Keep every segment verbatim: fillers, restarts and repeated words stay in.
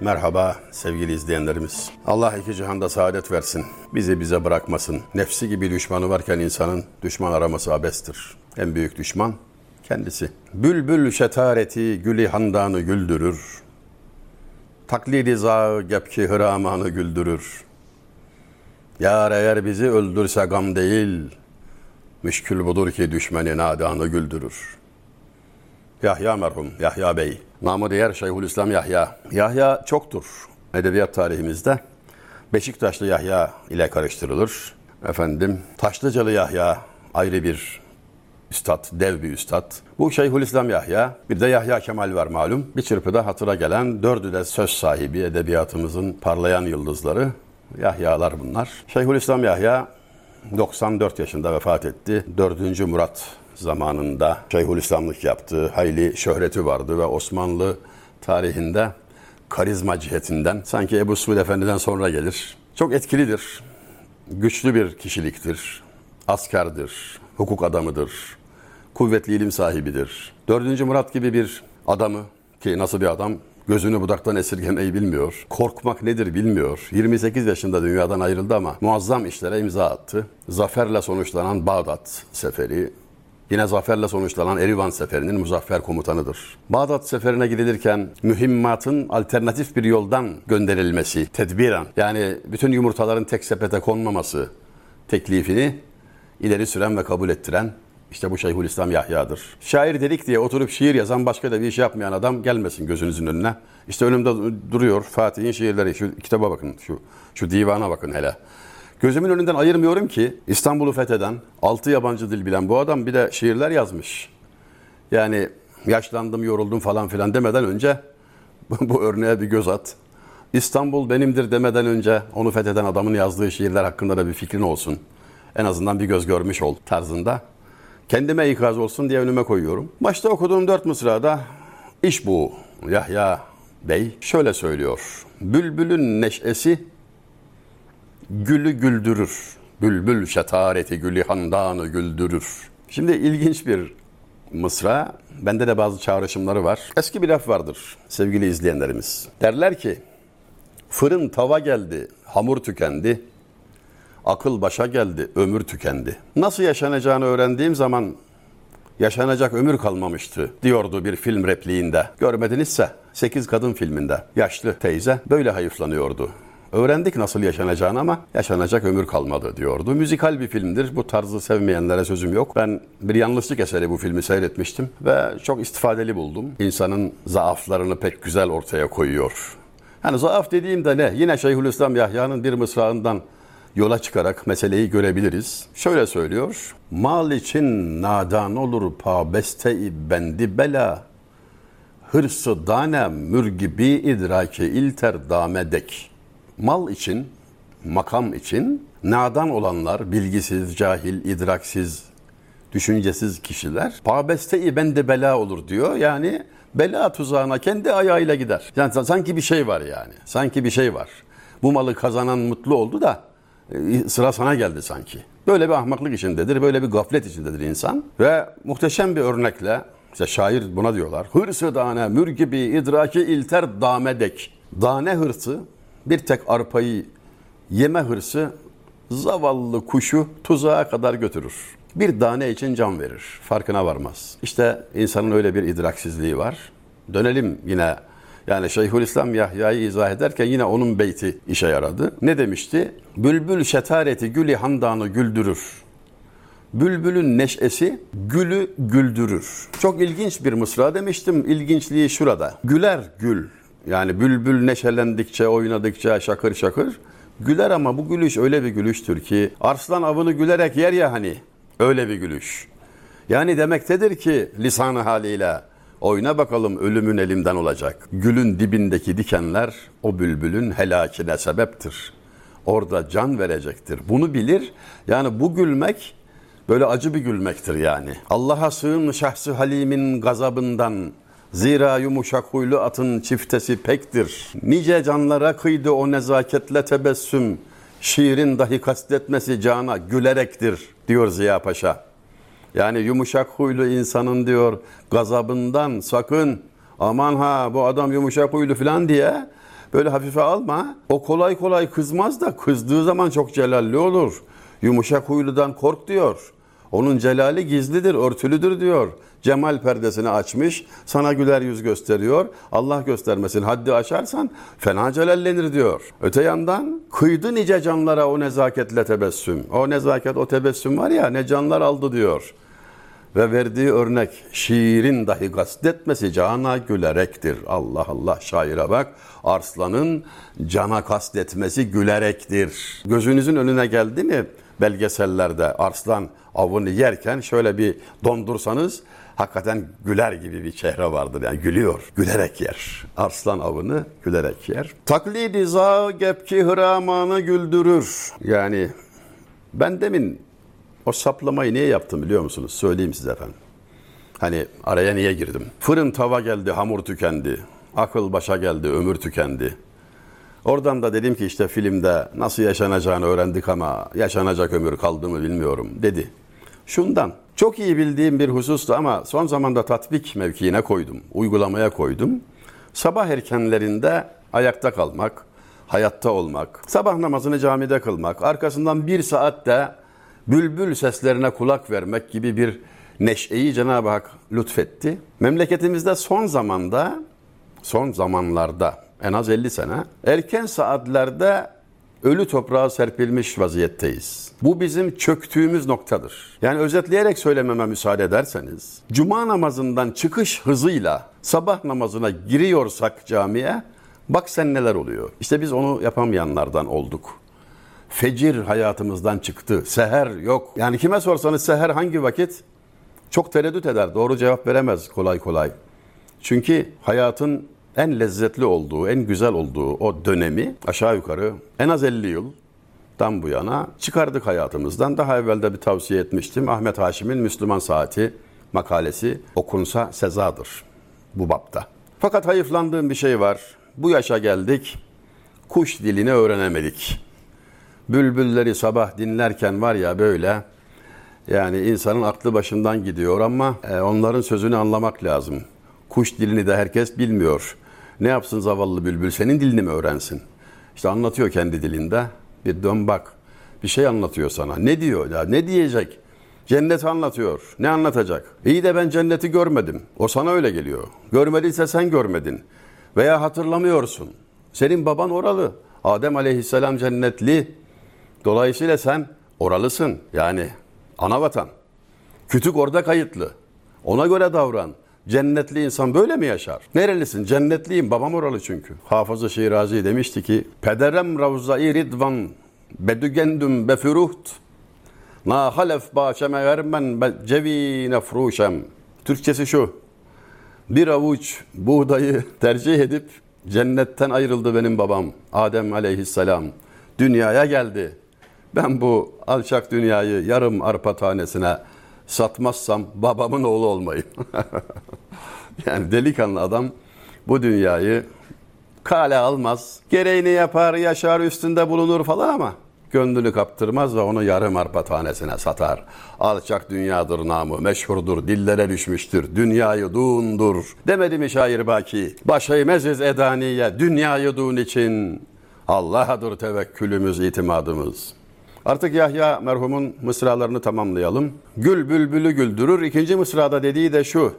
Merhaba sevgili izleyenlerimiz. Allah iki cihanda saadet versin. Bizi bize bırakmasın. Nefsi gibi düşmanı varken insanın düşman araması abestir. En büyük düşman kendisi. Bülbül şetareti gülü handanı güldürür. Taklidi zağı gepki hıramanı güldürür. Yar eğer bizi öldürse gam değil, müşkül budur ki düşmeni nadanı güldürür. Yahya merhum, Yahya Bey. Namı diğer Şeyhülislam Yahya. Yahya çoktur edebiyat tarihimizde. Beşiktaşlı Yahya ile karıştırılır. Efendim, Taşlıcalı Yahya ayrı bir üstad, dev bir üstad. Bu Şeyhülislam Yahya, bir de Yahya Kemal var malum. Bir çırpıda hatıra gelen, dördü de söz sahibi edebiyatımızın parlayan yıldızları. Yahyalar bunlar. Şeyhülislam Yahya doksan dört yaşında vefat etti. dördüncü Murat zamanında Şeyhülislamlık yaptı. Hayli şöhreti vardı ve Osmanlı tarihinde karizma cihetinden sanki Ebu Suud Efendi'den sonra gelir. Çok etkilidir. Güçlü bir kişiliktir. Askerdir. Hukuk adamıdır. Kuvvetli ilim sahibidir. dördüncü Murat gibi bir adamı, ki nasıl bir adam, gözünü budaktan esirgemeyi bilmiyor. Korkmak nedir bilmiyor. yirmi sekiz yaşında dünyadan ayrıldı ama muazzam işlere imza attı. Zaferle sonuçlanan Bağdat Seferi, yine zaferle sonuçlanan Erivan Seferi'nin muzaffer komutanıdır. Bağdat Seferi'ne gidilirken mühimmatın alternatif bir yoldan gönderilmesi, tedbiren, yani bütün yumurtaların tek sepete konmaması teklifini ileri süren ve kabul ettiren İşte bu Şeyhülislam Yahya'dır. Şair dedik diye oturup şiir yazan, başka da bir iş yapmayan adam gelmesin gözünüzün önüne. İşte önümde duruyor Fatih'in şiirleri. Şu kitaba bakın, şu, şu divana bakın hele. Gözümün önünden ayırmıyorum ki İstanbul'u fetheden, altı yabancı dil bilen bu adam bir de şiirler yazmış. Yani yaşlandım, yoruldum falan filan demeden önce bu örneğe bir göz at. İstanbul benimdir demeden önce onu fetheden adamın yazdığı şiirler hakkında da bir fikrin olsun. En azından bir göz görmüş ol tarzında. Kendime ikaz olsun diye önüme koyuyorum. Başta okuduğum dört mısrada iş bu. Yahya Bey şöyle söylüyor. Bülbülün neşesi gülü güldürür. Bülbül şetareti gülü handanı güldürür. Şimdi ilginç bir mısra. Bende de bazı çağrışımları var. Eski bir laf vardır sevgili izleyenlerimiz. Derler ki fırın tava geldi, hamur tükendi. Akıl başa geldi, ömür tükendi. Nasıl yaşanacağını öğrendiğim zaman yaşanacak ömür kalmamıştı diyordu bir film repliğinde. Görmedinizse sekiz Kadın filminde yaşlı teyze böyle hayıflanıyordu. Öğrendik nasıl yaşanacağını ama yaşanacak ömür kalmadı diyordu. Müzikal bir filmdir. Bu tarzı sevmeyenlere sözüm yok. Ben bir yanlışlık eseri bu filmi seyretmiştim ve çok istifadeli buldum. İnsanın zaaflarını pek güzel ortaya koyuyor. Hani zaaf dediğimde ne? Yine Şeyhülislam Yahya'nın bir mısrağından yola çıkarak meseleyi görebiliriz. Şöyle söylüyor. Mal için nadan olur pabeste-i bendi bela. Hırsı dane mürgibi idraki ilter damedek. Mal için, makam için nadan olanlar, bilgisiz, cahil, idraksiz, düşüncesiz kişiler pabeste-i bendi bela olur diyor. Yani bela tuzağına kendi ayağıyla gider. Yani sanki bir şey var yani. Sanki bir şey var. Bu malı kazanan mutlu oldu da sıra sana geldi sanki. Böyle bir ahmaklık içindedir, böyle bir gaflet içindedir insan. Ve muhteşem bir örnekle, işte şair buna diyorlar. Hırsı dane mür gibi idraki ilter damedek. Dane hırsı, bir tek arpayı yeme hırsı, zavallı kuşu tuzağa kadar götürür. Bir tane için can verir, farkına varmaz. İşte insanın öyle bir idraksizliği var. Dönelim yine, yani Şeyhülislam Yahya'yı izah ederken yine onun beyti işe yaradı. Ne demişti? Bülbül şetareti gülü handanı güldürür. Bülbülün neşesi gülü güldürür. Çok ilginç bir mısra demiştim. İlginçliği şurada. Güler gül. Yani bülbül neşelendikçe, oynadıkça şakır şakır güler ama bu gülüş öyle bir gülüştür ki arslan avını gülerek yer ya hani. Öyle bir gülüş. Yani demektedir ki lisanı haliyle oyna bakalım ölümün elimden olacak. Gülün dibindeki dikenler o bülbülün helakine sebeptir. Orada can verecektir. Bunu bilir. Yani bu gülmek böyle acı bir gülmektir yani. Allah'a sığın şahsı halimin gazabından. Zira yumuşak huylu atın çiftesi pektir. Nice canlara kıydı o nezaketle tebessüm. Şiirin dahi kastetmesi cana gülerektir diyor Ziya Paşa. Yani yumuşak huylu insanın diyor gazabından sakın, aman ha bu adam yumuşak huylu falan diye böyle hafife alma. O kolay kolay kızmaz da kızdığı zaman çok celalli olur. Yumuşak huyludan kork diyor. Onun celali gizlidir, örtülüdür diyor. Cemal perdesini açmış, sana güler yüz gösteriyor. Allah göstermesin, haddi aşarsan fena celallenir diyor. Öte yandan kıydı nice canlara o nezaketle tebessüm. O nezaket, o tebessüm var ya, ne canlar aldı diyor. Ve verdiği örnek şiirin dahi kastetmesi cana gülerektir. Allah Allah, şaire bak. Arslan'ın cana kastetmesi gülerektir. Gözünüzün önüne geldi mi belgesellerde arslan avını yerken şöyle bir dondursanız hakikaten güler gibi bir çehre vardır. Yani gülüyor, gülerek yer. Arslan avını gülerek yer. Taklidi za gepki hıramanı güldürür. Yani ben demin o saplamayı niye yaptım biliyor musunuz? Söyleyeyim size efendim. Hani araya niye girdim? Fırın tava geldi, hamur tükendi. Akıl başa geldi, ömür tükendi. Oradan da dedim ki işte filmde nasıl yaşanacağını öğrendik ama yaşanacak ömür kaldı mı bilmiyorum dedi. Şundan, çok iyi bildiğim bir husustu ama son zamanda tatbik mevkiine koydum, uygulamaya koydum. Sabah erkenlerinde ayakta kalmak, hayatta olmak, sabah namazını camide kılmak, arkasından bir saatte bülbül seslerine kulak vermek gibi bir neşeyi Cenab-ı Hak lütfetti. Memleketimizde son zamanda, son zamanlarda en az elli sene erken saatlerde ölü toprağa serpilmiş vaziyetteyiz. Bu bizim çöktüğümüz noktadır. Yani özetleyerek söylememe müsaade ederseniz, cuma namazından çıkış hızıyla sabah namazına giriyorsak camiye, bak sen neler oluyor. İşte biz onu yapamayanlardan olduk. Fecir hayatımızdan çıktı. Seher yok. Yani kime sorsanız seher hangi vakit? Çok tereddüt eder. Doğru cevap veremez kolay kolay. Çünkü hayatın en lezzetli olduğu, en güzel olduğu o dönemi aşağı yukarı en az elli yıldan bu yana çıkardık hayatımızdan. Daha evvel de bir tavsiye etmiştim. Ahmet Haşim'in Müslüman Saati makalesi okunsa sezadır bu bapta. Fakat hayıflandığım bir şey var. Bu yaşa geldik, kuş dilini öğrenemedik. Bülbülleri sabah dinlerken var ya böyle, yani insanın aklı başından gidiyor ama onların sözünü anlamak lazım. Kuş dilini de herkes bilmiyor. Ne yapsın zavallı bülbül, senin dilini mi öğrensin? İşte anlatıyor kendi dilinde. Bir dön bak, bir şey anlatıyor sana. Ne diyor ya, ne diyecek? Cenneti anlatıyor. Ne anlatacak? İyi de ben cenneti görmedim. O sana öyle geliyor. Görmediyse sen görmedin. Veya hatırlamıyorsun. Senin baban oralı. Adem Aleyhisselam cennetli. Dolayısıyla sen oralısın. Yani ana vatan. Kütük orada kayıtlı. Ona göre davran. Cennetli insan böyle mi yaşar? Nerelisin? Cennetliyim. Babam oralı çünkü. Hafız-ı Şirazi demişti ki, Pederem ravza-i ridvan bedügendüm befüruht na halef bahşeme ermen cevine fruşem. Türkçesi şu. Bir avuç buğdayı tercih edip cennetten ayrıldı benim babam. Adem aleyhisselam. Dünyaya geldi. Ben bu alçak dünyayı yarım arpa tanesine satmazsam babamın oğlu olmayayım. Yani delikanlı adam bu dünyayı kale almaz. Gereğini yapar, yaşar, üstünde bulunur falan ama gönlünü kaptırmaz ve onu yarım arpa tanesine satar. Alçak dünyadır namı, meşhurdur, dillere düşmüştür, dünyayı duğundur. Demedi mi şair Baki? Baş eğmeziz edaniye, dünyayı duğun için. Allah'adır tevekkülümüz, itimadımız. Artık Yahya merhumun mısralarını tamamlayalım. Gül bülbülü güldürür. İkinci mısrada dediği de şu.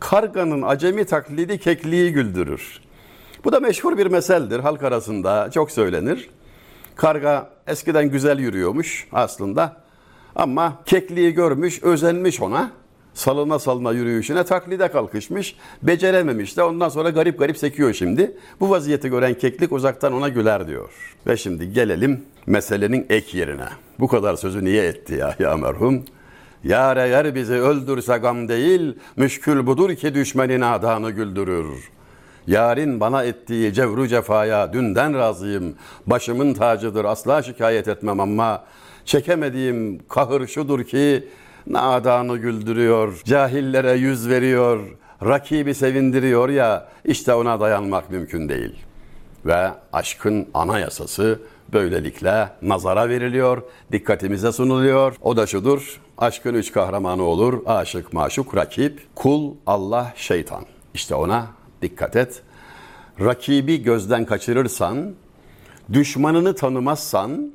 Karganın acemi taklidi kekliği güldürür. Bu da meşhur bir meseldir. Halk arasında çok söylenir. Karga eskiden güzel yürüyormuş aslında. Ama kekliği görmüş, özenmiş ona. Salına salına yürüyüşüne taklide kalkışmış. Becerememiş de ondan sonra garip garip sekiyor şimdi. Bu vaziyeti gören keklik uzaktan ona güler diyor. Ve şimdi gelelim meselenin ek yerine. Bu kadar sözü niye etti ya, ya merhum? Yâre yer bizi öldürse gam değil, müşkül budur ki düşmenin adanı güldürür. Yarın bana ettiği cevru cefaya dünden razıyım. Başımın tacıdır, asla şikayet etmem ama çekemediğim kahır şudur ki nadanı güldürüyor, cahillere yüz veriyor, rakibi sevindiriyor ya, işte ona dayanmak mümkün değil. Ve aşkın anayasası böylelikle nazara veriliyor, dikkatimize sunuluyor. O da şudur, aşkın üç kahramanı olur, aşık, maşuk, rakip, kul, Allah, şeytan. İşte ona dikkat et. rakibi gözden kaçırırsan, düşmanını tanımazsan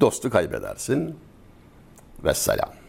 dostu kaybedersin. Vesselam.